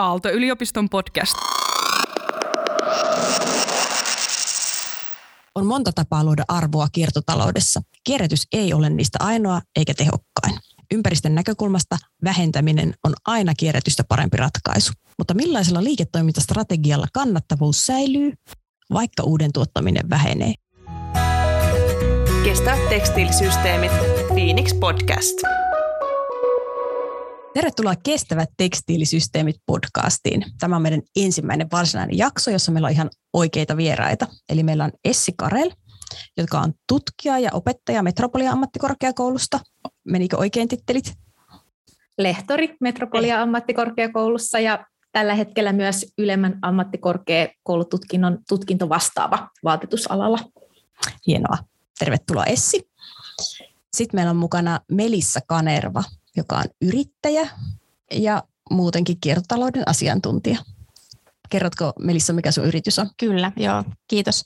Aalto-yliopiston podcast. On monta tapaa luoda arvoa kiertotaloudessa. Kierrätys ei ole niistä ainoa eikä tehokkain. Ympäristön näkökulmasta vähentäminen on aina kierrätystä parempi ratkaisu. Mutta millaisella liiketoimintastrategialla kannattavuus säilyy, vaikka uuden tuottaminen vähenee? Kestä tekstiilisysteemit. Phoenix podcast. Tervetuloa Kestävät tekstiilisysteemit podcastiin. Tämä on meidän ensimmäinen varsinainen jakso, jossa meillä on ihan oikeita vieraita. Eli meillä on Essi Karell, joka on tutkija ja opettaja Metropolia-ammattikorkeakoulusta. Menikö oikein tittelit? Lehtori Metropolia-ammattikorkeakoulussa ja tällä hetkellä myös ylemmän ammattikorkeakoulututkinnon tutkintovastaava vaatetusalalla. Hienoa. Tervetuloa Essi. Sitten meillä on mukana Melissa Kanerva, joka on yrittäjä ja muutenkin kiertotalouden asiantuntija. Kerrotko Melissa, mikä sun yritys on? Kyllä, joo, kiitos.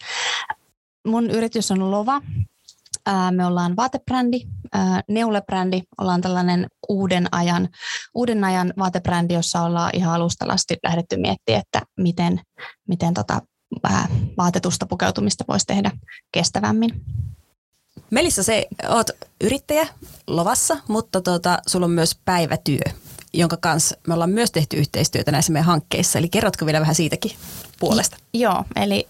Mun yritys on Lova. Me ollaan vaatebrändi, neulebrändi. Ollaan tällainen uuden ajan vaatebrändi, jossa ollaan ihan alusta asti lähdetty miettimään, että miten vaatetusta pukeutumista voisi tehdä kestävämmin. Melissa, sä oot yrittäjä Lovassa, mutta sulla on myös päivätyö, jonka kanssa me ollaan myös tehty yhteistyötä näissä meidän hankkeissa. Eli kerrotko vielä vähän siitäkin puolesta? Joo, eli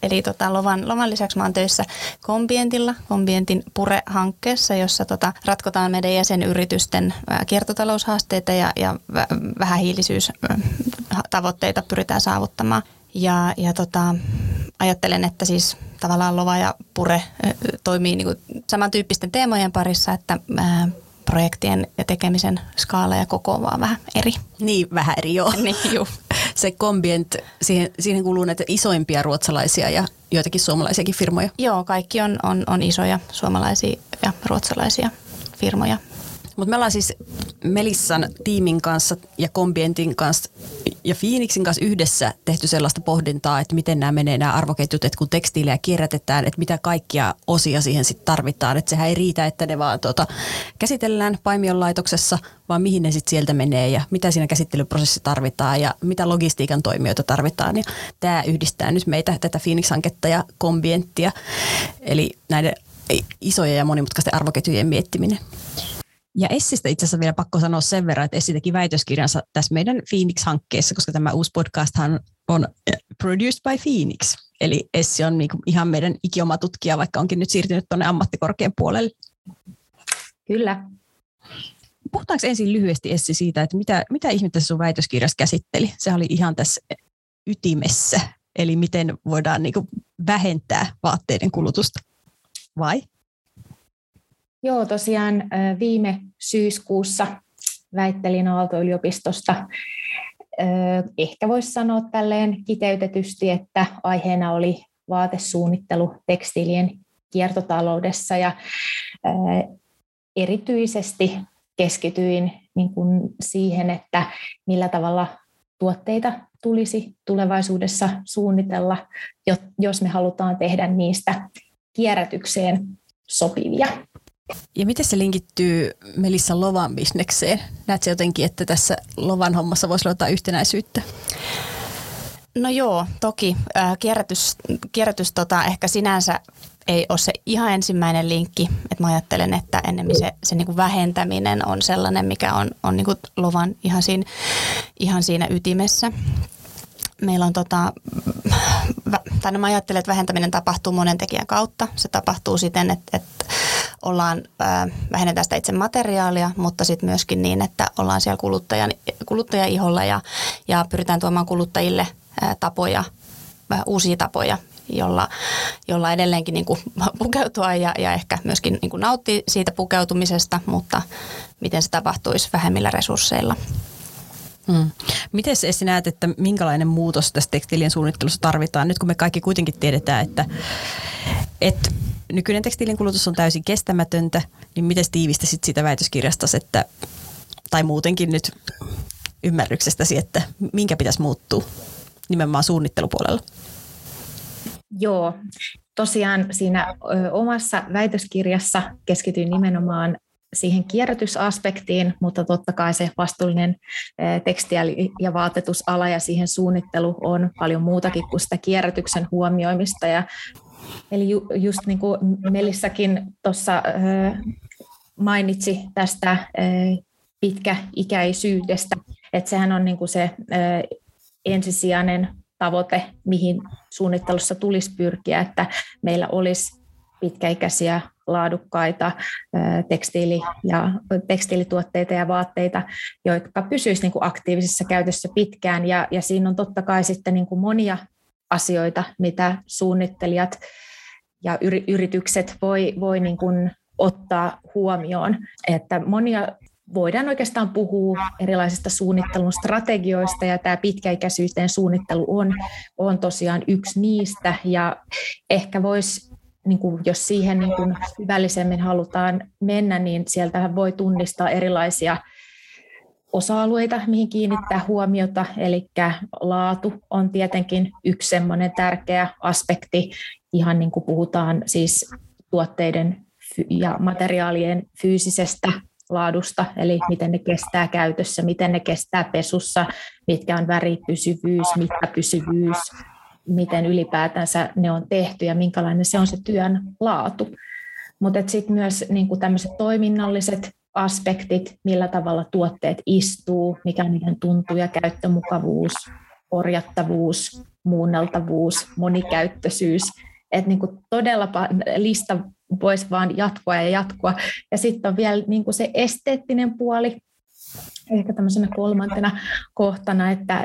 Lovan lisäksi mä oon töissä Combientilla, Combientin Pure-hankkeessa, jossa ratkotaan meidän jäsenyritysten kiertotaloushaasteita ja vähähiilisyystavoitteita pyritään saavuttamaan. Ja ajattelen, että siis tavallaan Lova ja Pure toimii niin kuin samantyyppisten teemojen parissa, että projektien ja tekemisen skaala ja koko on vaan vähän eri. Niin, vähän eri, joo. Niin, juu. Se Combient, siihen kuuluu näitä isoimpia ruotsalaisia ja joitakin suomalaisiakin firmoja. Joo, kaikki on isoja suomalaisia ja ruotsalaisia firmoja. Mutta me ollaan siis Melissan tiimin kanssa ja Combientin kanssa ja Phoenixin kanssa yhdessä tehty sellaista pohdintaa, että miten nämä menee nämä arvoketjut, että kun tekstiilejä kierrätetään, että mitä kaikkia osia siihen sitten tarvitaan. Että sehän ei riitä, että ne vaan käsitellään Paimion laitoksessa, vaan mihin ne sitten sieltä menee ja mitä siinä käsittelyprosessissa tarvitaan ja mitä logistiikan toimijoita tarvitaan. Ja tämä yhdistää nyt meitä, tätä Phoenix-hanketta ja Combientia, eli näiden isojen ja monimutkaisten arvoketjujen miettiminen. Ja Essistä itse asiassa vielä pakko sanoa sen verran, että Essi teki väitöskirjansa tässä meidän Phoenix-hankkeessa, koska tämä uusi podcasthan on produced by Phoenix. Eli Essi on niinku ihan meidän ikioma tutkija, vaikka onkin nyt siirtynyt tuonne ammattikorkean puolelle. Kyllä. Puhutaanko ensin lyhyesti, Essi, siitä, että mitä ihmettä se sun väitöskirjassa käsitteli? Se oli ihan tässä ytimessä, eli miten voidaan niinku vähentää vaatteiden kulutusta, vai? Joo, tosiaan viime syyskuussa väittelin Aalto-yliopistosta. Ehkä voisi sanoa tälleen kiteytetysti, että aiheena oli vaatesuunnittelu tekstiilien kiertotaloudessa ja erityisesti keskityin niin kuin siihen, että millä tavalla tuotteita tulisi tulevaisuudessa suunnitella, jos me halutaan tehdä niistä kierrätykseen sopivia. Ja miten se linkittyy Melissa Lovan bisnekseen? Näetkö jotenkin, että tässä Lovan hommassa voisi olla jotain yhtenäisyyttä? No joo, toki. Kierrätys ehkä sinänsä ei ole se ihan ensimmäinen linkki. Et mä ajattelen, että ennemmin se niinku vähentäminen on sellainen, mikä on niinku Lovan ihan siinä ytimessä. Meillä on mä ajattelen, että vähentäminen tapahtuu monen tekijän kautta. Se tapahtuu siten, että vähennetään sitä itse materiaalia, mutta sitten myöskin niin, että ollaan siellä kuluttajan iholla ja pyritään tuomaan kuluttajille tapoja, uusia tapoja, jolla edelleenkin niin kuin pukeutua ja ehkä myöskin niin kuin nauttii siitä pukeutumisesta, mutta miten se tapahtuisi vähemmillä resursseilla. Hmm. Miten Essi näet, että minkälainen muutos tässä tekstiilien suunnittelussa tarvitaan? Nyt kun me kaikki kuitenkin tiedetään, että nykyinen tekstiilien kulutus on täysin kestämätöntä, niin miten tiivistäisit sitä väitöskirjastasi, tai muutenkin nyt ymmärryksestäsi, että minkä pitäisi muuttua nimenomaan suunnittelupuolella? Joo, tosiaan siinä omassa väitöskirjassa keskityin nimenomaan siihen kierrätysaspektiin, mutta totta kai se vastuullinen tekstiili- ja vaatetusala ja siihen suunnittelu on paljon muutakin kuin sitä kierrätyksen huomioimista. Eli just niin kuin Melissakin tuossa mainitsi tästä pitkäikäisyydestä, että sehän on niin kuin se ensisijainen tavoite, mihin suunnittelussa tulisi pyrkiä, että meillä olisi pitkäikäisiä, laadukkaita tekstiilituotteita ja vaatteita, jotka pysyisivät aktiivisessa käytössä pitkään. Ja siinä on totta kai sitten monia asioita, mitä suunnittelijat ja yritykset voi ottaa huomioon. Että monia voidaan oikeastaan puhua erilaisista suunnittelun strategioista, ja tämä pitkäikäisyyteen suunnittelu on tosiaan yksi niistä, ja ehkä voisi, jos siihen syvällisemmin halutaan mennä, niin sieltähän voi tunnistaa erilaisia osa-alueita, mihin kiinnittää huomiota, eli laatu on tietenkin yksi semmoinen tärkeä aspekti, ihan niin kuin puhutaan siis tuotteiden ja materiaalien fyysisestä laadusta, eli miten ne kestää käytössä, miten ne kestää pesussa, mitkä on väripysyvyys, mittapysyvyys, miten ylipäätänsä ne on tehty ja minkälainen se on se työn laatu. Mutta sitten myös tämmöiset toiminnalliset aspektit, millä tavalla tuotteet istuu, mikä niiden tuntuu ja käyttömukavuus, korjattavuus, muunneltavuus, monikäyttöisyys. Että todella lista voisi vaan jatkua ja jatkua. Ja sitten on vielä se esteettinen puoli, ehkä tämmöisenä kolmantena kohtana, että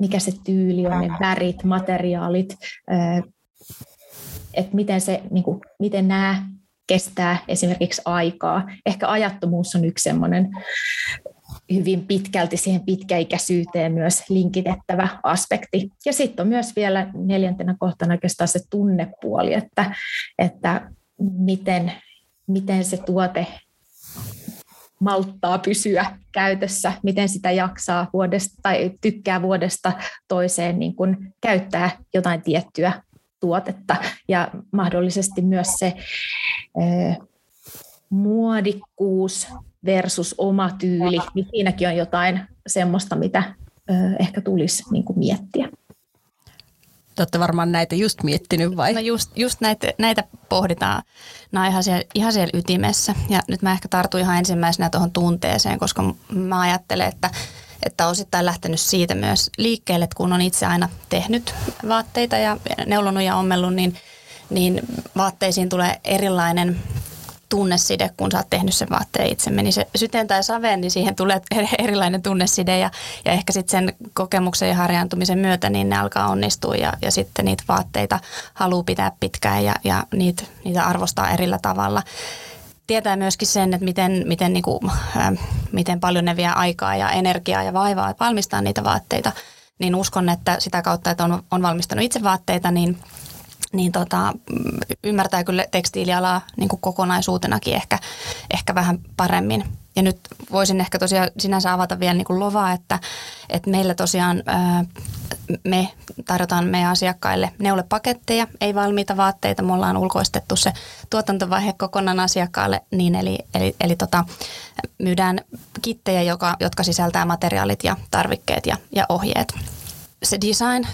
mikä se tyyli on, ne värit, materiaalit, että miten nämä kestää esimerkiksi aikaa. Ehkä ajattomuus on yksi semmoinen hyvin pitkälti siihen pitkäikäisyyteen myös linkitettävä aspekti. Ja sitten on myös vielä neljäntenä kohtana oikeastaan se tunnepuoli, että miten se tuote malttaa pysyä käytössä, miten sitä jaksaa vuodesta tai tykkää vuodesta toiseen niin kun käyttää jotain tiettyä tuotetta. Ja mahdollisesti myös se muodikkuus versus oma tyyli, niin siinäkin on jotain semmoista, mitä ehkä tulisi niin kun miettiä. Te olette varmaan näitä just miettinyt vai? No just näitä pohditaan. Nämä on ihan siellä ytimessä. Ja nyt mä ehkä tartun ihan ensimmäisenä tuohon tunteeseen, koska mä ajattelen, että osittain lähtenyt siitä myös liikkeelle, että kun on itse aina tehnyt vaatteita ja neulonut ja ommellut, niin vaatteisiin tulee erilainen tunneside, kun sä oot tehnyt sen vaatteen itse. Niin se syteen tai saveen, niin siihen tulee erilainen tunneside ja ehkä sitten sen kokemuksen ja harjaantumisen myötä niin ne alkaa onnistua ja sitten niitä vaatteita haluaa pitää pitkään ja niitä arvostaa erillä tavalla. Tietää myöskin sen, että miten paljon ne vie aikaa ja energiaa ja vaivaa valmistaa niitä vaatteita, niin uskon, että sitä kautta, että on valmistanut itse vaatteita, niin ymmärtää kyllä tekstiilialaa niin kuin kokonaisuutenakin ehkä vähän paremmin. Ja nyt voisin ehkä tosiaan sinänsä avata vielä niin kuin Lovaa, että meillä tosiaan me tarjotaan meidän asiakkaille neulepaketteja, ei valmiita vaatteita. Me ollaan ulkoistettu se tuotantovaihe kokonaan asiakkaalle, niin eli myydään kittejä, jotka sisältää materiaalit ja tarvikkeet ja ohjeet. Se design,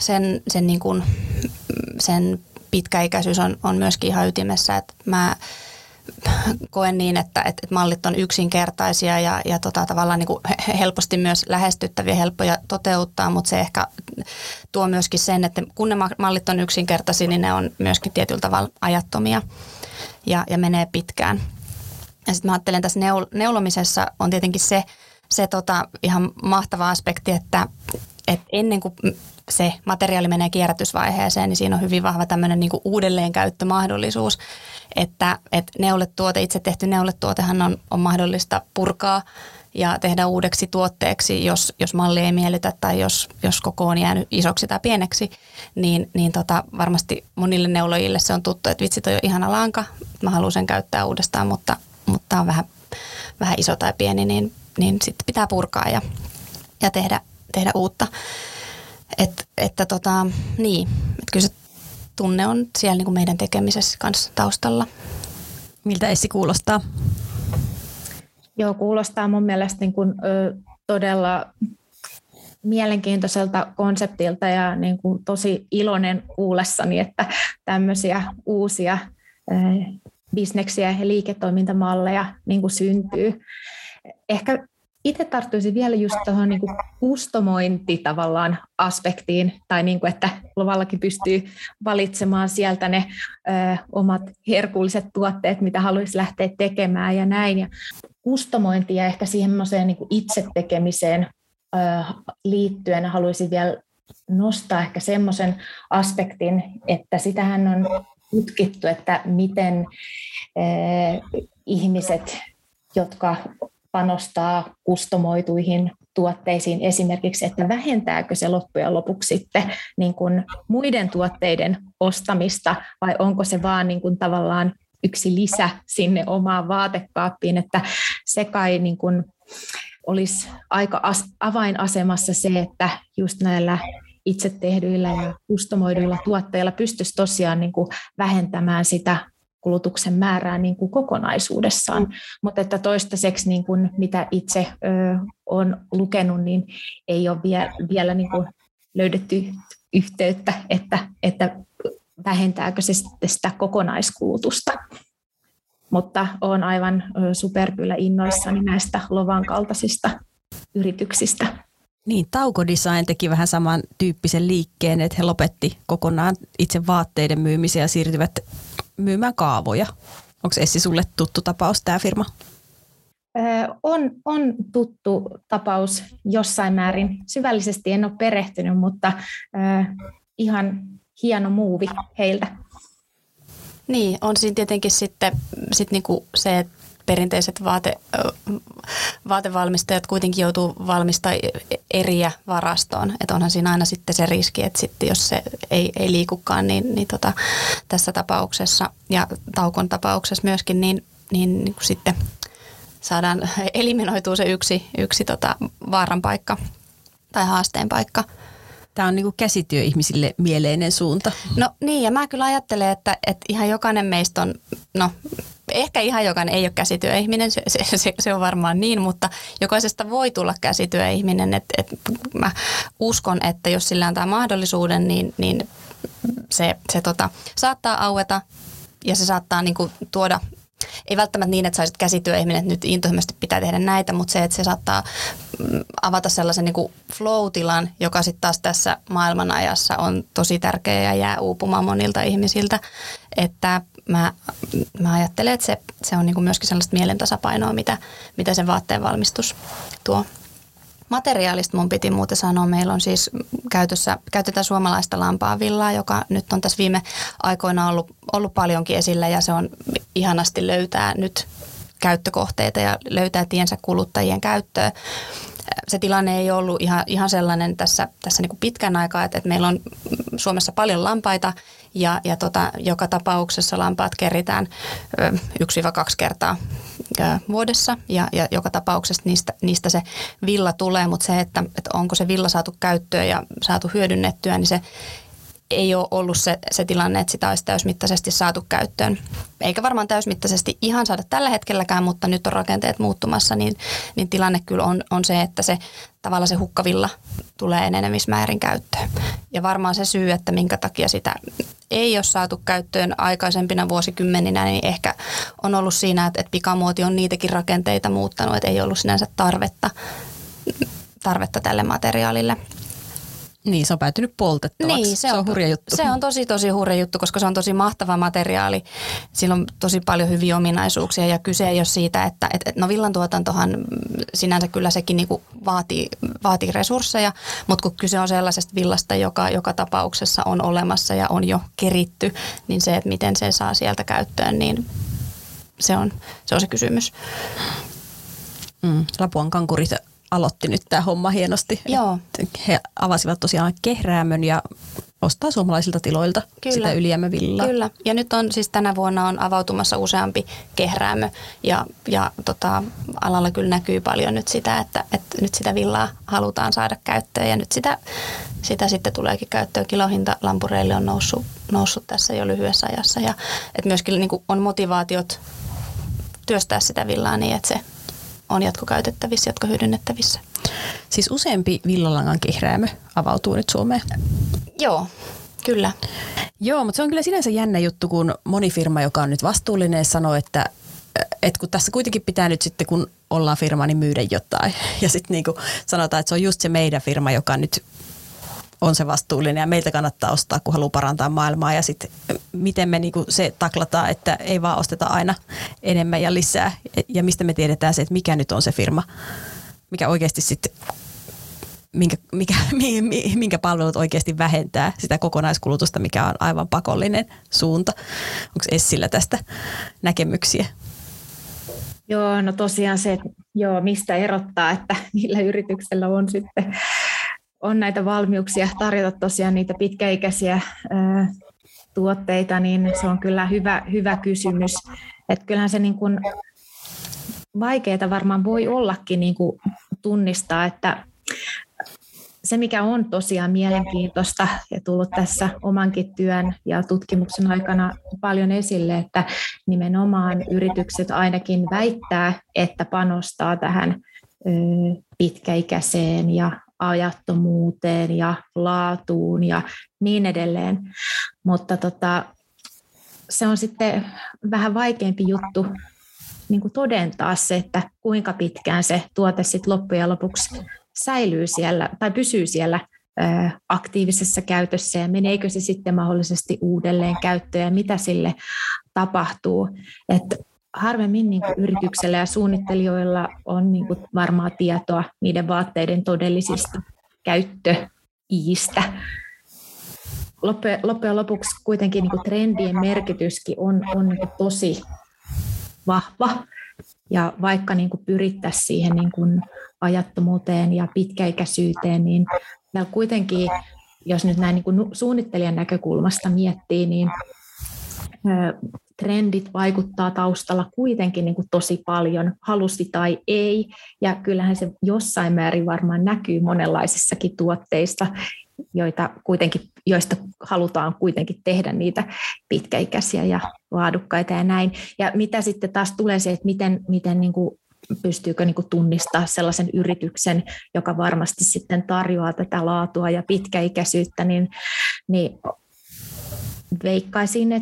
sen niin kuin, sen pitkäikäisyys on myöskin ihan ytimessä, että mä koen niin, että mallit on yksinkertaisia ja tavallaan niin kuin helposti myös lähestyttäviä, helppoja toteuttaa, mutta se ehkä tuo myöskin sen, että kun ne mallit on yksinkertaisia, niin ne on myöskin tietyllä tavalla ajattomia ja menee pitkään. Ja sitten mä ajattelen tässä neulomisessa on tietenkin se ihan mahtava aspekti, että ennen kuin se materiaali menee kierrätysvaiheeseen, niin siinä on hyvin vahva tämmöinen niin kuin uudelleenkäyttömahdollisuus, että itse tehty neuletuotehan on mahdollista purkaa ja tehdä uudeksi tuotteeksi, jos malli ei miellytä tai jos koko on jäänyt isoksi tai pieneksi, niin varmasti monille neulojille se on tuttu, että vitsi, toi on ihana lanka, mä haluan sen käyttää uudestaan, mutta on vähän iso tai pieni, niin sitten pitää purkaa ja tehdä uutta. Että kyllä se tunne on siellä niin kuin meidän tekemisessä kanssa taustalla. Miltä Essi kuulostaa? Joo, kuulostaa mun mielestä niin kuin, todella mielenkiintoiselta konseptilta ja niin kuin, tosi iloinen kuullessani, että tämmöisiä uusia bisneksiä ja liiketoimintamalleja niin kuin, syntyy. Ehkä itse tarttuisin vielä just tuohon niin kuin kustomointi tavallaan aspektiin, tai niin kuin, että Lovallakin pystyy valitsemaan sieltä ne omat herkulliset tuotteet, mitä haluaisi lähteä tekemään ja näin. Ja kustomointi ja ehkä siihen niin kuin itse tekemiseen liittyen haluaisin vielä nostaa ehkä semmoisen aspektin, että sitähän on tutkittu, että miten ihmiset, jotka panostaa kustomoituihin tuotteisiin esimerkiksi, että vähentääkö se loppujen lopuksi sitten niin kuin muiden tuotteiden ostamista vai onko se vaan niin kuin tavallaan yksi lisä sinne omaan vaatekaappiin, että se kai niin kuin olisi aika avainasemassa se, että just näillä itse tehdyillä ja kustomoiduilla tuotteilla pystyisi tosiaan niin kuin vähentämään sitä kulutuksen määrää niin kuin kokonaisuudessaan, mutta että toistaiseksi niin kuin mitä itse olen lukenut, niin ei ole vielä niin kuin löydetty yhteyttä, että vähentääkö se sitä kokonaiskulutusta. Mutta olen aivan superkyllä innoissani näistä Lovan kaltaisista yrityksistä. Niin, Taukodesign teki vähän saman tyyppisen liikkeen, että he lopetti kokonaan itse vaatteiden myymisiä ja siirtyvät myymään kaavoja. Onko Essi sulle tuttu tapaus tämä firma? On tuttu tapaus jossain määrin. Syvällisesti en ole perehtynyt, mutta ihan hieno muuvi heiltä. Niin, on siinä tietenkin sitten niinku se, että perinteiset vaatevalmistajat kuitenkin joutuu valmistamaan eriä varastoon. Et onhan siinä aina sitten se riski, että sitten jos se ei liikukaan, niin tässä tapauksessa ja Taukon tapauksessa myöskin, niin sitten saadaan eliminoitua se yksi vaaran paikka tai haasteen paikka. Tämä on niin kuin käsityö ihmisille mieleinen suunta. No niin, ja mä kyllä ajattelen, että ihan jokainen meistä on, no ehkä ihan jokainen ei ole käsityöihminen, se on varmaan niin, mutta jokaisesta voi tulla käsityöihminen. Et mä uskon, että jos sillä antaa mahdollisuuden, niin se saattaa aueta ja se saattaa niin kuin tuoda, ei välttämättä niin, että saisit käsityöihminen, että nyt intohimoisesti pitää tehdä näitä, mutta se, että se saattaa avata sellaisen niin kuin flow-tilan, joka sitten taas tässä maailmanajassa on tosi tärkeä ja jää uupumaan monilta ihmisiltä, että mä ajattelen, että se on niin kuin myöskin sellaista mielentasapainoa, mitä sen vaatteen valmistus tuo. Materiaalista mun piti muuten sanoa. Meillä on siis käytetään suomalaista lampaanvillaa, joka nyt on tässä viime aikoina ollut paljonkin esillä ja se on ihanasti löytää nyt käyttökohteita ja löytää tiensä kuluttajien käyttöön. Se tilanne ei ollut ihan sellainen tässä niin kuin pitkän aikaa, että meillä on Suomessa paljon lampaita ja joka tapauksessa lampaat keritään 1-2 kertaa vuodessa ja joka tapauksessa niistä se villa tulee, mutta se, että onko se villa saatu käyttöön ja saatu hyödynnettyä, niin se ei ole ollut se tilanne, että sitä olisi täysmittaisesti saatu käyttöön. Eikä varmaan täysmittaisesti ihan saada tällä hetkelläkään, mutta nyt on rakenteet muuttumassa, niin tilanne kyllä on se, että se tavallaan se hukkavilla tulee enenemismäärin käyttöön. Ja varmaan se syy, että minkä takia sitä ei ole saatu käyttöön aikaisempina vuosikymmeninä, niin ehkä on ollut siinä, että pikamuoti on niitäkin rakenteita muuttanut, että ei ollut sinänsä tarvetta tälle materiaalille. Niin, se on päätynyt poltettavaksi. Niin, se on hurja juttu. Se on tosi, tosi hurja juttu, koska se on tosi mahtava materiaali. Sillä on tosi paljon hyviä ominaisuuksia ja kyse ei ole siitä, että no villantuotantohan sinänsä kyllä sekin niinku vaatii resursseja, mutta kun kyse on sellaisesta villasta, joka tapauksessa on olemassa ja on jo keritty, niin se, että miten sen saa sieltä käyttöön, niin se on se kysymys. Lapuan Kankurit aloitti nyt tämä homma hienosti. Joo. He avasivat tosiaan kehräämön ja ostaa suomalaisilta tiloilta kyllä sitä ylijäämävillaa. Kyllä. Ja nyt on siis tänä vuonna on avautumassa useampi kehräämö ja alalla kyllä näkyy paljon nyt sitä, että nyt sitä villaa halutaan saada käyttöön ja nyt sitä sitten tuleekin käyttöön. Kilohinta lampureille on noussut tässä jo lyhyessä ajassa ja että myöskin niin kuin on motivaatiot työstää sitä villaa niin, että se on jatkokäytettävissä, jatkohyödynnettävissä. Siis useampi villalangan kehräämö avautuu nyt Suomeen. Joo, kyllä. Joo, mutta se on kyllä sinänsä jännä juttu, kun moni firma, joka on nyt vastuullinen, sanoo, että kun tässä kuitenkin pitää nyt sitten, kun ollaan firma, niin myydä jotain. Ja sitten niin kuin sanotaan, että se on just se meidän firma, joka nyt on se vastuullinen ja meiltä kannattaa ostaa, kun haluaa parantaa maailmaa. Ja sitten miten me niinku se taklataan, että ei vaan osteta aina enemmän ja lisää. Ja mistä me tiedetään se, että mikä nyt on se firma, mikä oikeasti sitten, minkä palvelut oikeasti vähentää sitä kokonaiskulutusta, mikä on aivan pakollinen suunta. Onko Essillä tästä näkemyksiä? Joo, no tosiaan se, että joo, mistä erottaa, että millä yrityksellä on sitten on näitä valmiuksia tarjota tosiaan niitä pitkäikäisiä tuotteita, niin se on kyllä hyvä kysymys. Että kyllähän se niin kuin vaikeaa varmaan voi ollakin niin kuin tunnistaa, että se mikä on tosiaan mielenkiintoista ja tullut tässä omankin työn ja tutkimuksen aikana paljon esille, että nimenomaan yritykset ainakin väittää, että panostaa tähän pitkäikäiseen ja ajattomuuteen ja laatuun ja niin edelleen, mutta se on sitten vähän vaikeampi juttu niin kuin todentaa se, että kuinka pitkään se tuote sitten loppujen lopuksi säilyy siellä tai pysyy siellä aktiivisessa käytössä ja meneekö se sitten mahdollisesti uudelleen käyttöön ja mitä sille tapahtuu. Että harvemmin niin kuin yrityksellä ja suunnittelijoilla on niin kuin varmaa tietoa niiden vaatteiden todellisista käyttöiistä. Loppujen lopuksi kuitenkin niin kuin trendien merkityskin on niin kuin tosi vahva. Ja vaikka niin kuin pyrittäisiin siihen niin kuin ajattomuuteen ja pitkäikäisyyteen, niin meillä kuitenkin, jos nyt näin niin kuin suunnittelijan näkökulmasta miettii, niin trendit vaikuttaa taustalla kuitenkin niin kuin tosi paljon, halusi tai ei, ja kyllähän se jossain määrin varmaan näkyy monenlaisissakin tuotteista, joista halutaan kuitenkin tehdä niitä pitkäikäisiä ja laadukkaita ja näin. Ja mitä sitten taas tulee se, että miten niin kuin pystyykö niin kuin tunnistaa sellaisen yrityksen, joka varmasti sitten tarjoaa tätä laatua ja pitkäikäisyyttä, niin veikkaisin,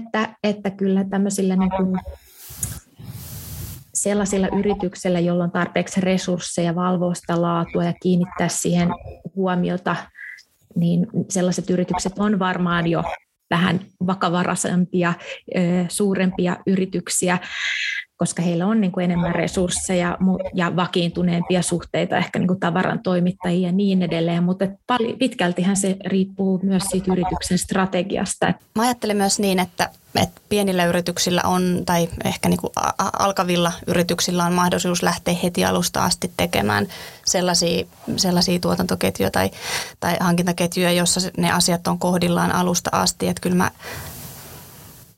että kyllä tämmöisillä niin kuin sellaisilla yrityksillä, jolla on tarpeeksi resursseja valvoa sitä laatua ja kiinnittää siihen huomiota, niin sellaiset yritykset on varmaan jo vähän vakavaraisempia, suurempia yrityksiä, koska heillä on niin kuin enemmän resursseja ja vakiintuneempia suhteita ehkä niin kuin tavaran toimittajia ja niin edelleen, mutta pitkältihän se riippuu myös siitä yrityksen strategiasta. Mä ajattelen myös niin, että pienillä yrityksillä on, tai ehkä niin kuin alkavilla yrityksillä on mahdollisuus lähteä heti alusta asti tekemään sellaisia tuotantoketjuja tai hankintaketjuja, jossa ne asiat on kohdillaan alusta asti, että kyllä mä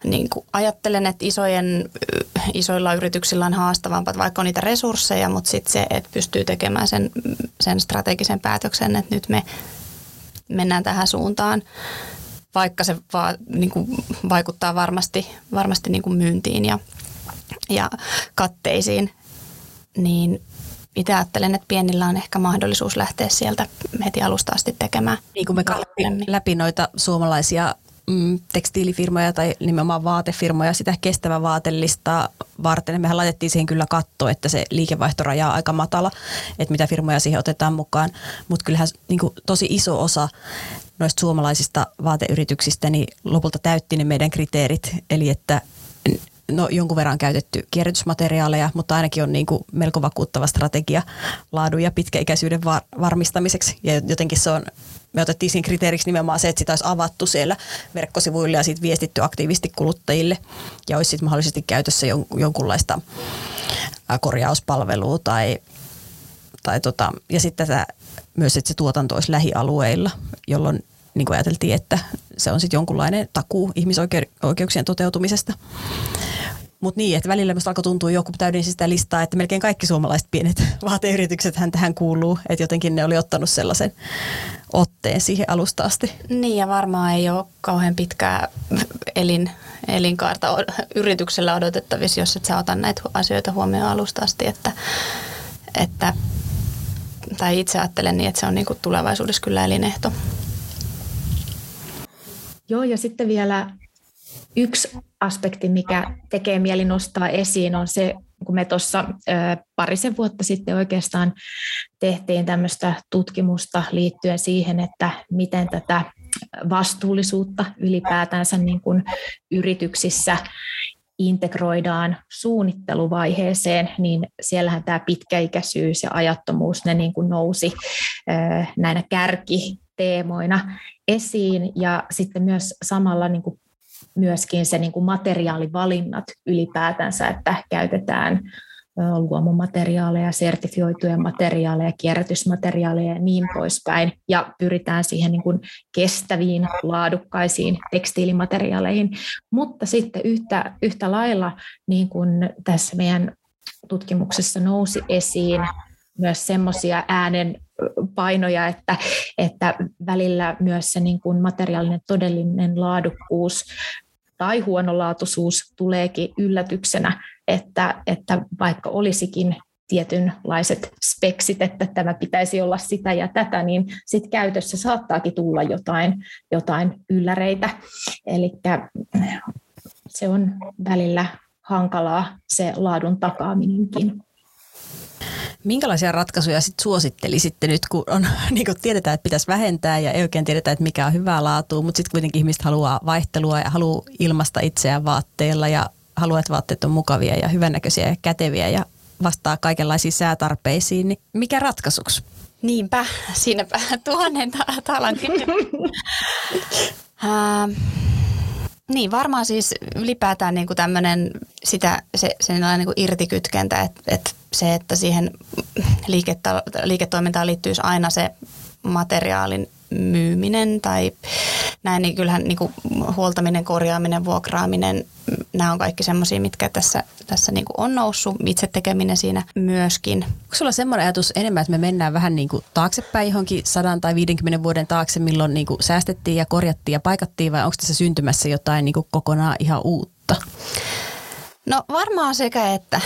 niin kuin ajattelen, että isoilla yrityksillä on haastavampaa, vaikka on niitä resursseja, mutta sitten se, että pystyy tekemään sen strategisen päätöksen, että nyt me mennään tähän suuntaan, vaikka se niin kuin vaikuttaa varmasti niin kuin myyntiin ja katteisiin, niin itse ajattelen, että pienillä on ehkä mahdollisuus lähteä sieltä heti alusta asti tekemään. Niin kuin me käymme läpi noita suomalaisia tekstiilifirmoja tai nimenomaan vaatefirmoja, sitä kestävää vaatelistaa varten. Mehän laitettiin siihen kyllä katto, että se liikevaihtoraja on aika matala, että mitä firmoja siihen otetaan mukaan. Mutta kyllähän niin kuin tosi iso osa noista suomalaisista vaateyrityksistä niin lopulta täytti ne meidän kriteerit. Eli että jonkun verran on käytetty kierrätysmateriaaleja, mutta ainakin on niin kuin melko vakuuttava strategia laadun ja pitkäikäisyyden varmistamiseksi. Ja jotenkin se on, me otettiin siinä kriteeriksi nimenomaan se, että sitä olisi avattu siellä verkkosivuille ja siitä viestitty aktiivisesti kuluttajille ja olisi sitten mahdollisesti käytössä jonkunlaista korjauspalvelua tai ja sitten tätä myös, että se tuotanto olisi lähialueilla, jolloin niin kuin ajateltiin, että se on sitten jonkunlainen takuu ihmisoikeuksien toteutumisesta. Mutta niin, että välillä musta alkoi tuntua joku täydensi sitä listaa, että melkein kaikki suomalaiset pienet vaateyrityksethän tähän kuuluu, että jotenkin ne oli ottanut sellaisen otteen siihen alusta asti. Niin, ja varmaan ei ole kauhean pitkää elinkaarta yrityksellä odotettavissa, jos et sä ota näitä asioita huomioon alusta asti, että että, tai itse ajattelen niin, että se on niin kuin tulevaisuudessa kyllä elinehto. Joo, ja sitten vielä yksi aspekti, mikä tekee mieli nostaa esiin, on se, kun me tuossa parisen vuotta sitten oikeastaan tehtiin tämmöistä tutkimusta liittyen siihen, että miten tätä vastuullisuutta ylipäätänsä niin kuin yrityksissä integroidaan suunnitteluvaiheeseen, niin siellähän tämä pitkäikäisyys ja ajattomuus, ne niin kuin nousi näinä kärkiteemoina esiin, ja sitten myös samalla niin kuin myöskin se niin kuin materiaalivalinnat ylipäätänsä, että käytetään luomumateriaaleja, sertifioituja materiaaleja, kierrätysmateriaaleja ja niin poispäin. Ja pyritään siihen niin kuin kestäviin, laadukkaisiin tekstiilimateriaaleihin. Mutta sitten yhtä lailla niin kuin tässä meidän tutkimuksessa nousi esiin myös semmoisia äänenpainoja, että välillä myös se niin kuin materiaalinen todellinen laadukkuus tai huonolaatuisuus tuleekin yllätyksenä, että vaikka olisikin tietynlaiset speksit, että tämä pitäisi olla sitä ja tätä, niin sitten käytössä saattaakin tulla jotain ylläreitä. Eli se on välillä hankalaa se laadun takaaminenkin. Minkälaisia ratkaisuja sit suosittelisitte nyt, kun on, niin kun tiedetään, että pitäisi vähentää ja ei oikein tiedetä, että mikä on hyvää laatua, mutta sitten kuitenkin ihmiset haluaa vaihtelua ja haluaa ilmaista itseään vaatteilla ja haluaa, että vaatteet on mukavia ja hyvännäköisiä ja käteviä ja vastaa kaikenlaisiin säätarpeisiin, niin mikä ratkaisuksi? Niinpä, siinäpä tuhannen talan kysymys. Niin, varmaan siis ylipäätään niin kuin tämmöinen sellainen niin kuin irtikytkentä, että se, että siihen liiketoimintaan liittyisi aina se materiaalin myyminen tai näin, niin kyllähän niin kuin huoltaminen, korjaaminen, vuokraaminen, nämä on kaikki semmoisia, mitkä tässä niin kuin on noussut, itse tekeminen siinä myöskin. Onko sulla semmoinen ajatus enemmän, että me mennään vähän niin kuin taaksepäin johonkin 100 tai 50 vuoden taakse, milloin niin kuin säästettiin ja korjattiin ja paikattiin, vai onko tässä syntymässä jotain niin kuin kokonaan ihan uutta? No varmaan sekä, että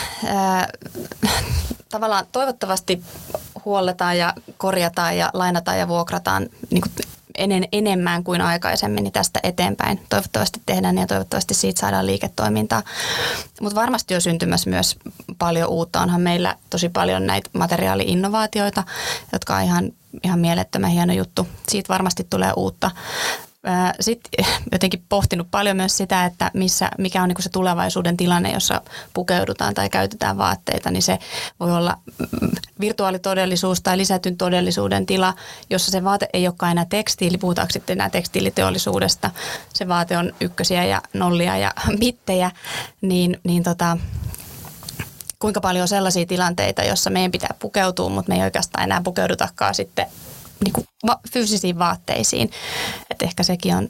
tavallaan toivottavasti huolletaan ja korjataan ja lainataan ja vuokrataan niin kuin enemmän kuin aikaisemmin, niin tästä eteenpäin toivottavasti tehdään ja toivottavasti siitä saadaan liiketoimintaa. Mutta varmasti on syntymässä myös paljon uutta. Onhan meillä tosi paljon näitä materiaali-innovaatioita, jotka on ihan mielettömän hieno juttu. Siitä varmasti tulee uutta. Sitten jotenkin pohtinut paljon myös sitä, että mikä on niin kuin se tulevaisuuden tilanne, jossa pukeudutaan tai käytetään vaatteita, niin se voi olla virtuaalitodellisuus tai lisätyn todellisuuden tila, jossa se vaate ei olekaan enää tekstiili, puhutaanko sitten enää tekstiiliteollisuudesta, se vaate on ykkösiä ja nollia ja bittejä, niin kuinka paljon on sellaisia tilanteita, jossa meidän pitää pukeutua, mutta me ei oikeastaan enää pukeudutakaan sitten niin kuin fyysisiin vaatteisiin, että ehkä sekin on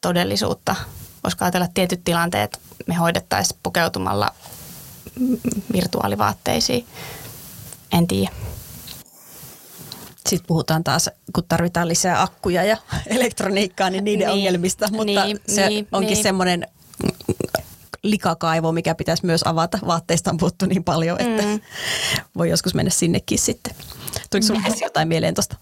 todellisuutta. Voisiko ajatella, että tietyt tilanteet me hoidettaisiin pukeutumalla virtuaalivaatteisiin, en tiedä. Sitten puhutaan taas, kun tarvitaan lisää akkuja ja elektroniikkaa, niin niiden ongelmista, mutta se onkin semmoinen likakaivo, mikä pitäisi myös avata. Vaatteista on puhuttu niin paljon, että voi joskus mennä sinnekin sitten. Tuliko sinulle jotain mieleen tuosta?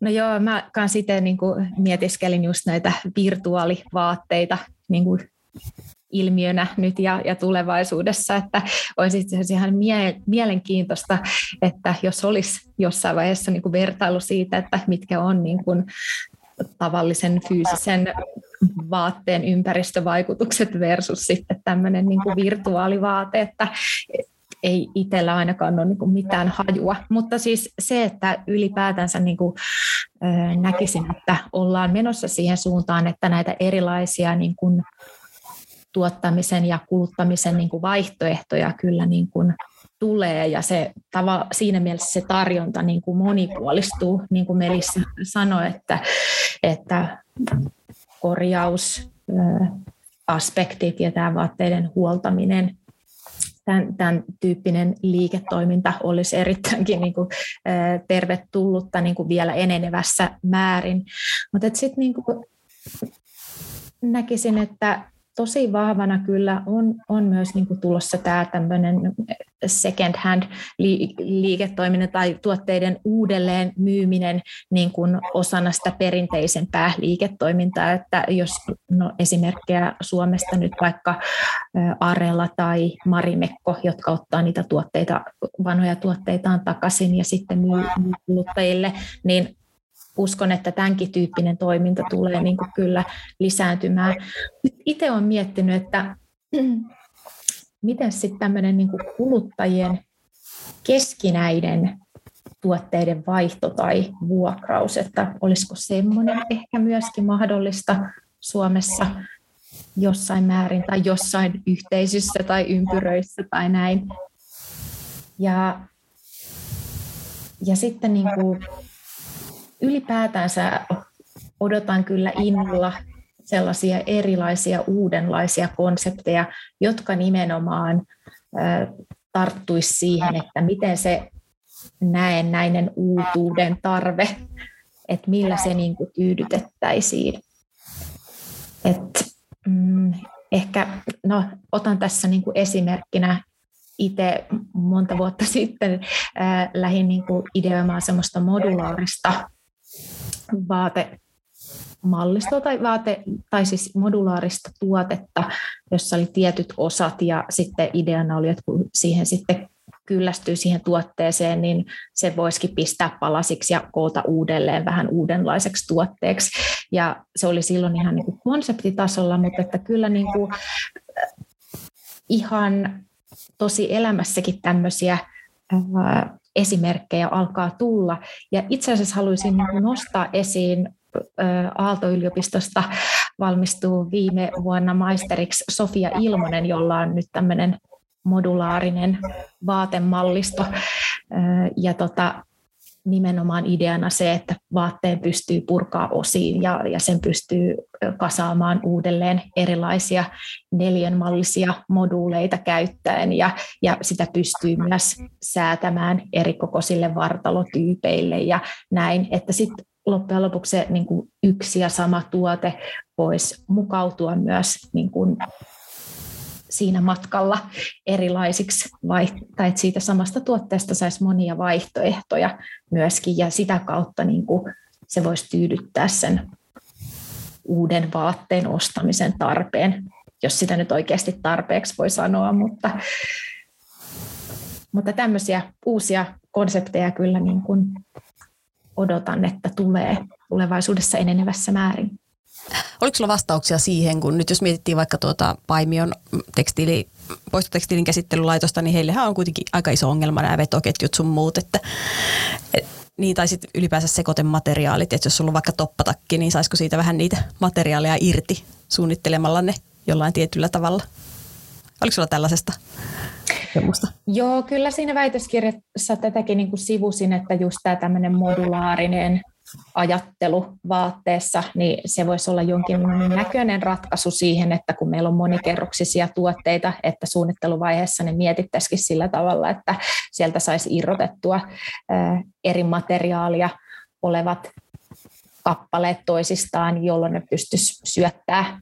No joo, mä kans itse niin kuin mietiskelin just näitä virtuaalivaatteita niin kuin ilmiönä nyt ja tulevaisuudessa, että olisi itse asiassa ihan mielenkiintoista, että jos olisi jossain vaiheessa niin kuin vertailu siitä, että mitkä on niin kuin tavallisen fyysisen vaatteen ympäristövaikutukset versus sitten tämmöinen niin kuin virtuaalivaate, että ei itsellä ainakaan ole niin mitään hajua, mutta siis se, että ylipäätänsä niin kuin näkisin, että ollaan menossa siihen suuntaan, että näitä erilaisia niin kuin tuottamisen ja kuluttamisen niin kuin vaihtoehtoja kyllä niin kuin tulee, ja se siinä mielessä se tarjonta niin kuin monipuolistuu, niin kuin Melissa sanoi, että korjausaspektit ja tämä vaatteiden huoltaminen, tämän tyyppinen liiketoiminta olisi erittäinkin niin kuin tervetullutta niin kuin vielä enenevässä määrin. Mutta sitten niin kuin näkisin, että tosi vahvana kyllä on myös niin kuin tulossa tämä tämmöinen second hand liiketoiminta tai tuotteiden uudelleen myyminen niin kuin osana sitä perinteisempää liiketoimintaa, että jos esimerkkejä Suomesta nyt vaikka Arela tai Marimekko, jotka ottaa niitä tuotteita, vanhoja tuotteitaan takaisin ja sitten myy kuluttajille, niin uskon, että tämänkin tyyppinen toiminta tulee niin kuin kyllä lisääntymään. Itse olen miettinyt, että miten sitten tämmöinen niin kuin kuluttajien keskinäinen tuotteiden vaihto tai vuokraus, että olisiko semmoinen ehkä myöskin mahdollista Suomessa jossain määrin tai jossain yhteisössä tai ympyröissä tai näin. Ja sitten niin kuin ylipäätänsä odotan kyllä innolla sellaisia erilaisia uudenlaisia konsepteja, jotka nimenomaan tarttuisi siihen, että miten se näennäinen uutuuden tarve, että millä se niin kuin tyydytettäisiin. Ehkä otan tässä niin kuin esimerkkinä. Itse monta vuotta sitten lähdin niin kuin ideoimaan semmoista modulaarista vaatemallistoa tai siis modulaarista tuotetta, jossa oli tietyt osat ja sitten ideana oli, että kun siihen sitten kyllästyy siihen tuotteeseen, niin se voisikin pistää palasiksi ja koota uudelleen vähän uudenlaiseksi tuotteeksi. Ja se oli silloin ihan niin kuin konseptitasolla, mutta että kyllä niin kuin ihan tosi elämässäkin tämmöisiä esimerkkejä alkaa tulla. Ja itse asiassa haluaisin nostaa esiin Aalto-yliopistosta valmistuu viime vuonna maisteriksi Sofia Ilmonen, jolla on nyt tämmöinen modulaarinen vaatemallisto. Ja nimenomaan ideana se, että vaatteen pystyy purkaa osiin ja sen pystyy kasaamaan uudelleen erilaisia neliönmallisia moduuleita käyttäen ja sitä pystyy myös säätämään erikokoisille vartalotyypeille ja näin, että sitten loppujen lopuksi se niin kuin yksi ja sama tuote voisi mukautua myös niin kuin siinä matkalla erilaisiksi, tai että siitä samasta tuotteesta saisi monia vaihtoehtoja myöskin, ja sitä kautta niin kuin se voisi tyydyttää sen uuden vaatteen ostamisen tarpeen, jos sitä nyt oikeasti tarpeeksi voi sanoa, mutta tämmöisiä uusia konsepteja kyllä niin kuin odotan, että tulee tulevaisuudessa enenevässä määrin. Oliko sulla vastauksia siihen, kun nyt jos mietittiin vaikka Paimion poistotekstiilin käsittelylaitosta, niin heillähän on kuitenkin aika iso ongelma nämä vetoketjut sun muut, niin, tai sitten ylipäänsä sekoitemateriaalit, että jos sulla on vaikka toppatakki, niin saisiko siitä vähän niitä materiaaleja irti suunnittelemalla ne jollain tietyllä tavalla? Oliko sulla tällaisesta? Semmosta. Joo, kyllä siinä väitöskirjassa tätäkin niin kuin sivusin, että just tämä tämmöinen modulaarinen ajattelu vaatteessa, niin se voisi olla jonkin näköinen ratkaisu siihen, että kun meillä on monikerroksisia tuotteita, että suunnitteluvaiheessa ne mietittäisikin sillä tavalla, että sieltä saisi irrotettua eri materiaalia olevat kappaleet toisistaan, jolloin ne pystyisi syöttää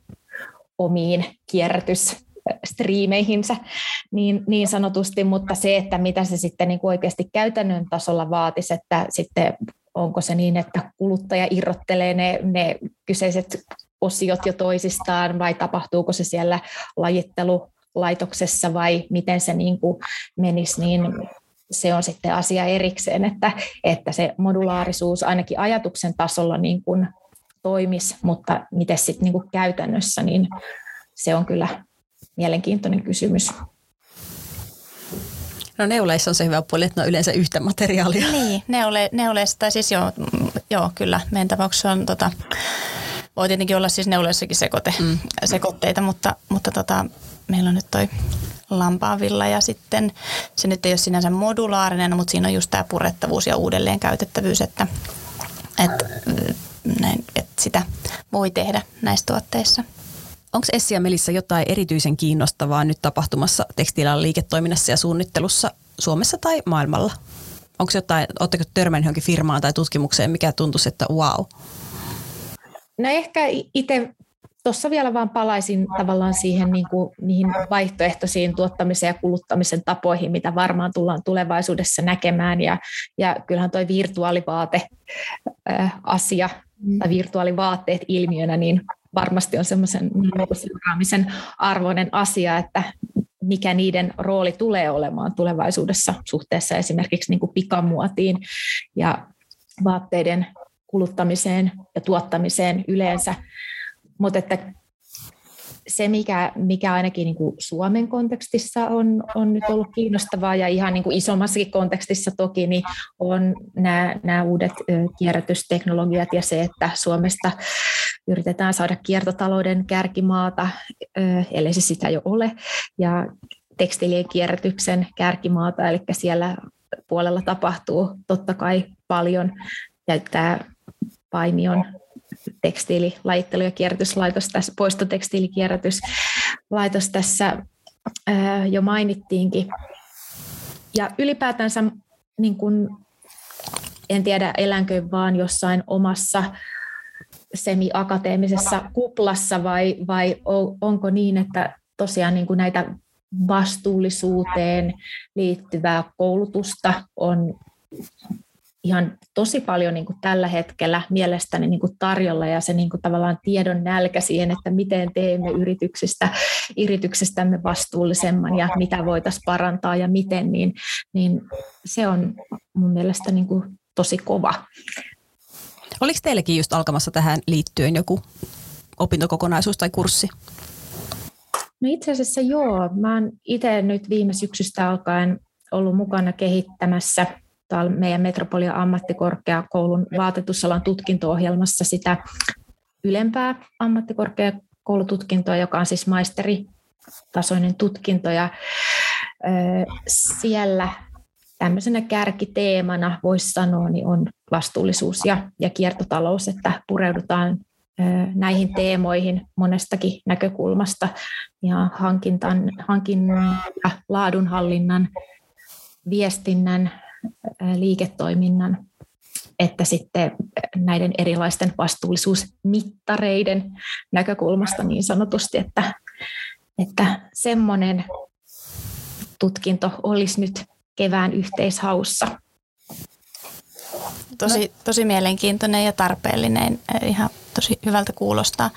omiin kierrätysstriimeihinsä niin sanotusti, mutta se, että mitä se sitten niin oikeasti käytännön tasolla vaatisi, että sitten onko se niin, että kuluttaja irrottelee ne kyseiset osiot jo toisistaan vai tapahtuuko se siellä lajittelulaitoksessa vai miten se niin kuin menisi, niin se on sitten asia erikseen, että se modulaarisuus ainakin ajatuksen tasolla niin kuin toimisi, mutta miten sitten niin kuin käytännössä, niin se on kyllä mielenkiintoinen kysymys. No neuleissa on se hyvä puoli, että ne on yleensä yhtä materiaalia. Niin, neuleissa, tai siis joo kyllä, meidän tapauksessa on, voi tietenkin olla siis neuleissakin sekoitteita, mutta meillä on nyt toi lampaavilla ja sitten se nyt ei ole sinänsä modulaarinen, mutta siinä on just tämä purettavuus ja uudelleenkäytettävyys, että sitä voi tehdä näissä tuotteissa. Onko Essi ja Melissa jotain erityisen kiinnostavaa nyt tapahtumassa tekstiilialan liiketoiminnassa ja suunnittelussa Suomessa tai maailmalla? Onko jotain, oletteko törmänneet johonkin firmaan tai tutkimukseen, mikä tuntuisi, että wow? No ehkä itse Tuossa vielä vaan palaisin tavallaan siihen niin kuin, niihin vaihtoehtoisiin tuottamisen ja kuluttamisen tapoihin, mitä varmaan tullaan tulevaisuudessa näkemään. Ja kyllähän tuo virtuaalivaate-asia tai virtuaalivaatteet ilmiönä niin varmasti on semmoisen seuraamisen arvoinen asia, että mikä niiden rooli tulee olemaan tulevaisuudessa suhteessa esimerkiksi niin kuin pikamuotiin ja vaatteiden kuluttamiseen ja tuottamiseen yleensä. Mutta että se, mikä ainakin niin kuin Suomen kontekstissa on nyt ollut kiinnostavaa ja ihan niin kuin isommassakin kontekstissa toki, niin on nämä uudet kierrätysteknologiat ja se, että Suomesta yritetään saada kiertotalouden kärkimaata, eli se sitä jo ole, ja tekstiilien kierrätyksen kärkimaata, eli siellä puolella tapahtuu totta kai paljon, ja tämä Paimion tekstiililajittelu- ja kierrätyslaitos, tässä poistotekstiilikierrätyslaitos tässä jo mainittiinkin. Ja ylipäätänsä, niin kun, en tiedä elänkö vaan jossain omassa semi-akateemisessa kuplassa vai onko niin, että tosiaan niin kun näitä vastuullisuuteen liittyvää koulutusta on ihan tosi paljon niin kuin tällä hetkellä mielestäni niin kuin tarjolla, ja se niin kuin tavallaan tiedon nälkä siihen, että miten teemme yrityksestämme vastuullisemman ja mitä voitaisiin parantaa ja miten, niin se on mun mielestä niin kuin tosi kova. Oliko teilläkin just alkamassa tähän liittyen joku opintokokonaisuus tai kurssi? No itse asiassa joo. Mä oon itse nyt viime syksystä alkaen ollut mukana kehittämässä meidän Metropolia-ammattikorkeakoulun vaatetusalan tutkinto-ohjelmassa sitä ylempää ammattikorkeakoulututkintoa, joka on siis maisteritasoinen tutkinto. Ja siellä tämmöisenä kärkiteemana voisi sanoa, niin on vastuullisuus ja kiertotalous, että pureudutaan näihin teemoihin monestakin näkökulmasta ja hankinnan ja laadunhallinnan, viestinnän, liiketoiminnan, että sitten näiden erilaisten vastuullisuusmittareiden näkökulmasta niin sanotusti, että semmoinen tutkinto olisi nyt kevään yhteishaussa. Tosi mielenkiintoinen ja tarpeellinen, ihan tosi hyvältä kuulostaa.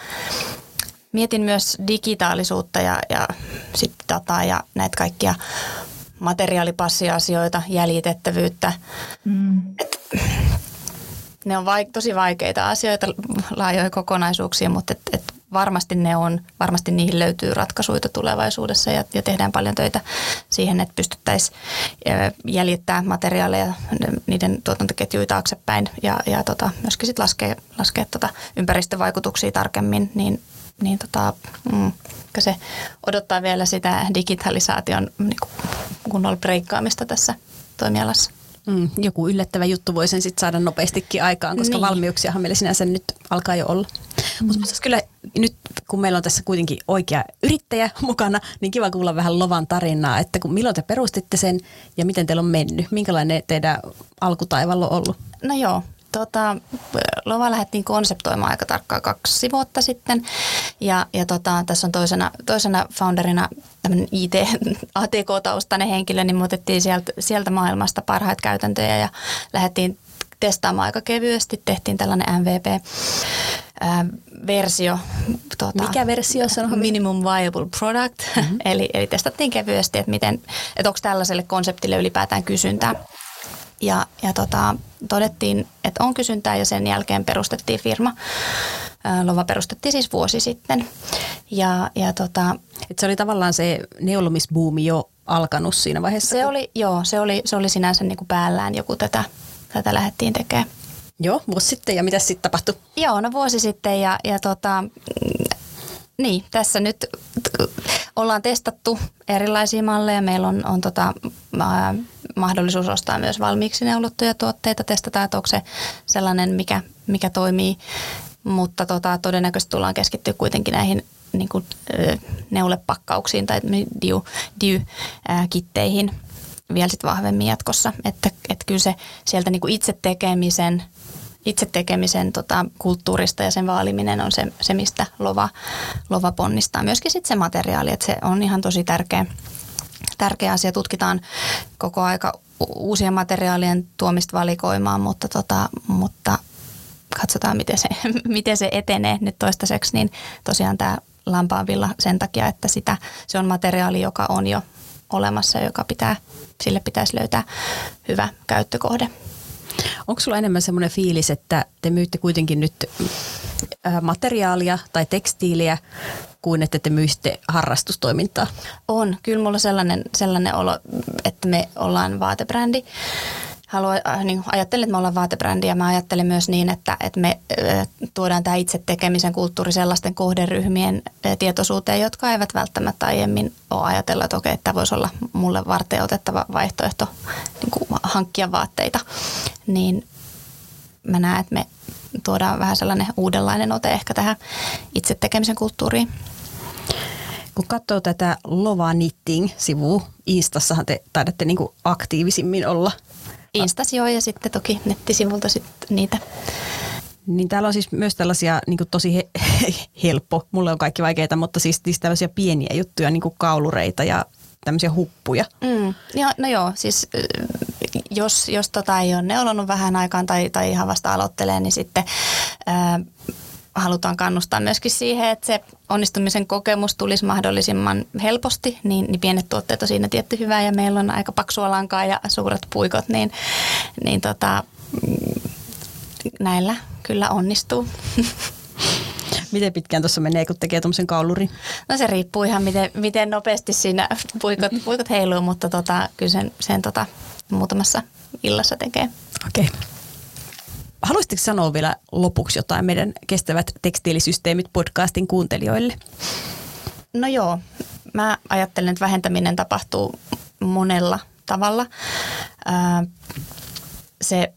Mietin myös digitaalisuutta ja sitten dataa ja näitä kaikkia materiaalipassiasioita, jäljitettävyyttä. Ne on tosi vaikeita asioita, laajoja kokonaisuuksia, mutta varmasti varmasti niihin löytyy ratkaisuja tulevaisuudessa ja tehdään paljon töitä siihen, että pystyttäisiin jäljittämään materiaaleja niiden tuotantoketjuja taaksepäin ja myöskin sit laskea ympäristövaikutuksia tarkemmin, se odottaa vielä sitä digitalisaation kunnolla breikkaamista tässä toimialassa. Joku yllättävä juttu voi sen sitten saada nopeastikin aikaan, koska valmiuksiahan meillä sinänsä nyt alkaa jo olla. Mutta kyllä nyt, kun meillä on tässä kuitenkin oikea yrittäjä mukana, niin kiva kuulla vähän Lovan tarinaa, että milloin te perustitte sen ja miten teillä on mennyt? Minkälainen teidän alkutaival on ollut? No joo. Lova lähdettiin konseptoimaan aika tarkkaan 2 vuotta sitten ja tässä on toisena founderina tämmöinen IT-ATK-taustainen henkilö, niin me otettiin sieltä maailmasta parhaita käytäntöjä ja lähdettiin testaamaan aika kevyesti, tehtiin tällainen MVP-versio. Mikä versio se on? Minimum Viable Product, eli testattiin kevyesti, että onko tällaiselle konseptille ylipäätään kysyntää. Ja todettiin, että on kysyntää ja sen jälkeen perustettiin firma. Lova perustettiin siis vuosi sitten. Se oli tavallaan se neulomisbuumi jo alkanut siinä vaiheessa? Se oli sinänsä niin kuin päällään joku tätä lähdettiin tekemään. Joo, vuosi sitten ja mitä sitten tapahtui? Joo, no vuosi sitten niin, tässä nyt ollaan testattu erilaisia malleja. Meillä on mahdollisuus ostaa myös valmiiksi neulottuja tuotteita. Testataan, että onko se sellainen, mikä toimii. Mutta todennäköisesti tullaan keskittyä kuitenkin näihin niin kuin, neulepakkauksiin tai DIY-kitteihin vielä sit vahvemmin jatkossa. Että kyllä se sieltä niin kuin itse tekemisen itse tekemisen kulttuurista ja sen vaaliminen on se mistä Lova ponnistaa. Myöskin sitten se materiaali, että se on ihan tosi tärkeä asia. Tutkitaan koko aika uusien materiaalien tuomista valikoimaan, mutta katsotaan, miten se etenee nyt toistaiseksi. Niin tosiaan tämä lampaanvilla sen takia, että se on materiaali, joka on jo olemassa, joka sille pitäisi löytää hyvä käyttökohde. Onko sulla enemmän semmoinen fiilis, että te myytte kuitenkin nyt materiaalia tai tekstiiliä kuin että te myytte harrastustoimintaa? On. Kyllä mulla on sellainen olo, että me ollaan vaatebrändi. Ajattelen, että me ollaan vaatebrändi ja mä ajattelen myös niin, että me tuodaan tämä itse tekemisen kulttuuri sellaisten kohderyhmien tietoisuuteen, jotka eivät välttämättä aiemmin ole ajatella, että okei, tämä voisi olla mulle varten otettava vaihtoehto niin kuin hankkia vaatteita. Niin mä näen, että me tuodaan vähän sellainen uudenlainen ote ehkä tähän itse tekemisen kulttuuriin. Kun katsoo tätä Lova Knitting-sivua, Instassahan te taidatte niin kuin aktiivisimmin olla. Instas joo, ja sitten toki nettisivulta sitten niitä. Niin täällä on siis myös tällaisia niin kuin tosi helppo, mulle on kaikki vaikeita, mutta siis tällaisia pieniä juttuja, niin kuin kaulureita ja tämmöisiä huppuja. Siis jos ei ole neulonut vähän aikaan tai ihan vasta aloittelee, niin sitten halutaan kannustaa myöskin siihen, että se onnistumisen kokemus tulisi mahdollisimman helposti, niin pienet tuotteet on siinä tietty hyvää ja meillä on aika paksua lankaa ja suuret puikot, niin näillä kyllä onnistuu. Miten pitkään tuossa menee, kun tekee tuommoisen kaulurin? No se riippuu ihan miten nopeasti siinä puikot heiluu, mutta kyllä sen muutamassa illassa tekee. Okei. Okay. Haluaisitko sanoa vielä lopuksi jotain meidän kestävät tekstiilisysteemit podcastin kuuntelijoille? No joo, mä ajattelen, että vähentäminen tapahtuu monella tavalla. Se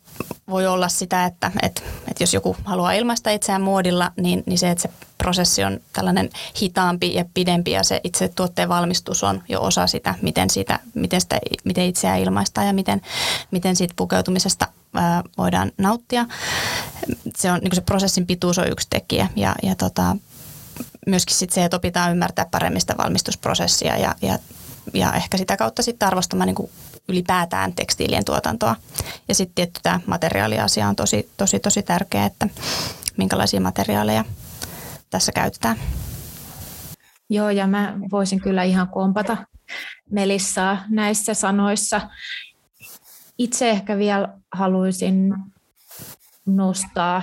voi olla sitä, että jos joku haluaa ilmaista itseään muodilla, niin se, että se prosessi on tällainen hitaampi ja pidempi ja se itse tuotteen valmistus on jo osa sitä, miten itseään ilmaistaan ja miten siitä pukeutumisesta voidaan nauttia. Se on niin kuin se prosessin pituus on yksi tekijä ja myöskin sit se, että opitaan ymmärtää paremmin sitä valmistusprosessia ja ehkä sitä kautta sitten arvostamaan niin kuin ylipäätään tekstiilien tuotantoa. Ja sitten tietty tämä materiaaliasia on tosi, tosi, tosi tärkeä, että minkälaisia materiaaleja tässä käytetään. Joo, ja mä voisin kyllä ihan kompata Melissaa näissä sanoissa. Itse ehkä vielä haluaisin nostaa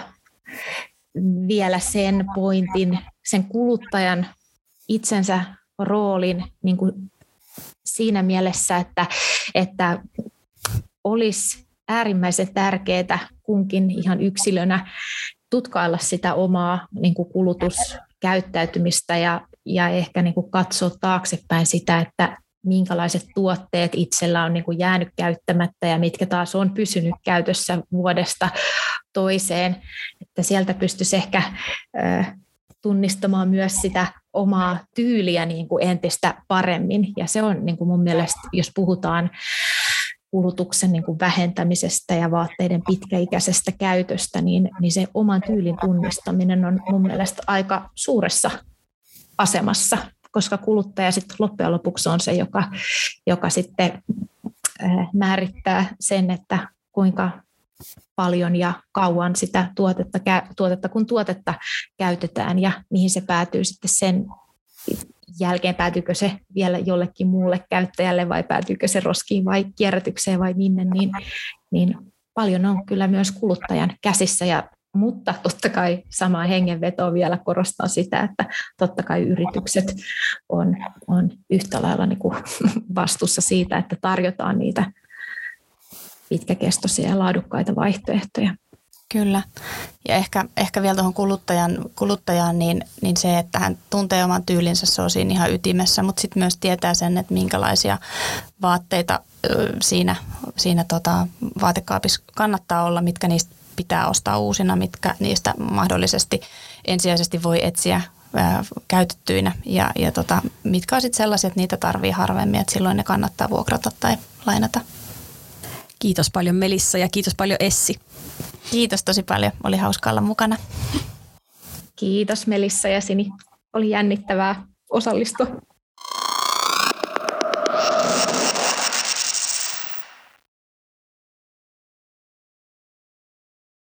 vielä sen pointin, sen kuluttajan itsensä roolin niin kuin siinä mielessä, että olisi äärimmäisen tärkeää kunkin ihan yksilönä tutkailla sitä omaa niin kuin kulutuskäyttäytymistä ja ehkä niin kuin katsoa taaksepäin sitä, että minkälaiset tuotteet itsellä on niin kuin jäänyt käyttämättä ja mitkä taas on pysynyt käytössä vuodesta toiseen. Että sieltä pystyisi ehkä tunnistamaan myös sitä omaa tyyliä niin kuin entistä paremmin. Ja se on niin kuin mun mielestä, jos puhutaan kulutuksen niin kuin vähentämisestä ja vaatteiden pitkäikäisestä käytöstä, niin se oman tyylin tunnistaminen on mun mielestä aika suuressa asemassa, koska kuluttaja sitten loppujen lopuksi on se, joka sitten määrittää sen, että kuinka paljon ja kauan sitä tuotetta käytetään ja mihin se päätyy sitten sen jälkeen. Päätyykö se vielä jollekin muulle käyttäjälle vai päätyykö se roskiin vai kierrätykseen vai minne, niin paljon on kyllä myös kuluttajan käsissä. Mutta totta kai samaan hengenvetoon vielä korostan sitä, että totta kai yritykset on yhtä lailla niin kuin vastuussa siitä, että tarjotaan niitä pitkäkestoisia ja laadukkaita vaihtoehtoja. Kyllä. Ja ehkä vielä tuohon kuluttajaan, niin se, että hän tuntee oman tyylinsä, se on siinä ihan ytimessä, mutta sitten myös tietää sen, että minkälaisia vaatteita siinä vaatekaapissa kannattaa olla, mitkä niistä pitää ostaa uusina, mitkä niistä mahdollisesti ensisijaisesti voi etsiä käytettyinä ja mitkä on sitten sellaiset, että niitä tarvii harvemmin, että silloin ne kannattaa vuokrata tai lainata. Kiitos paljon Melissa ja kiitos paljon Essi. Kiitos tosi paljon. Oli hauska olla mukana. Kiitos Melissa ja Sini. Oli jännittävää osallistua.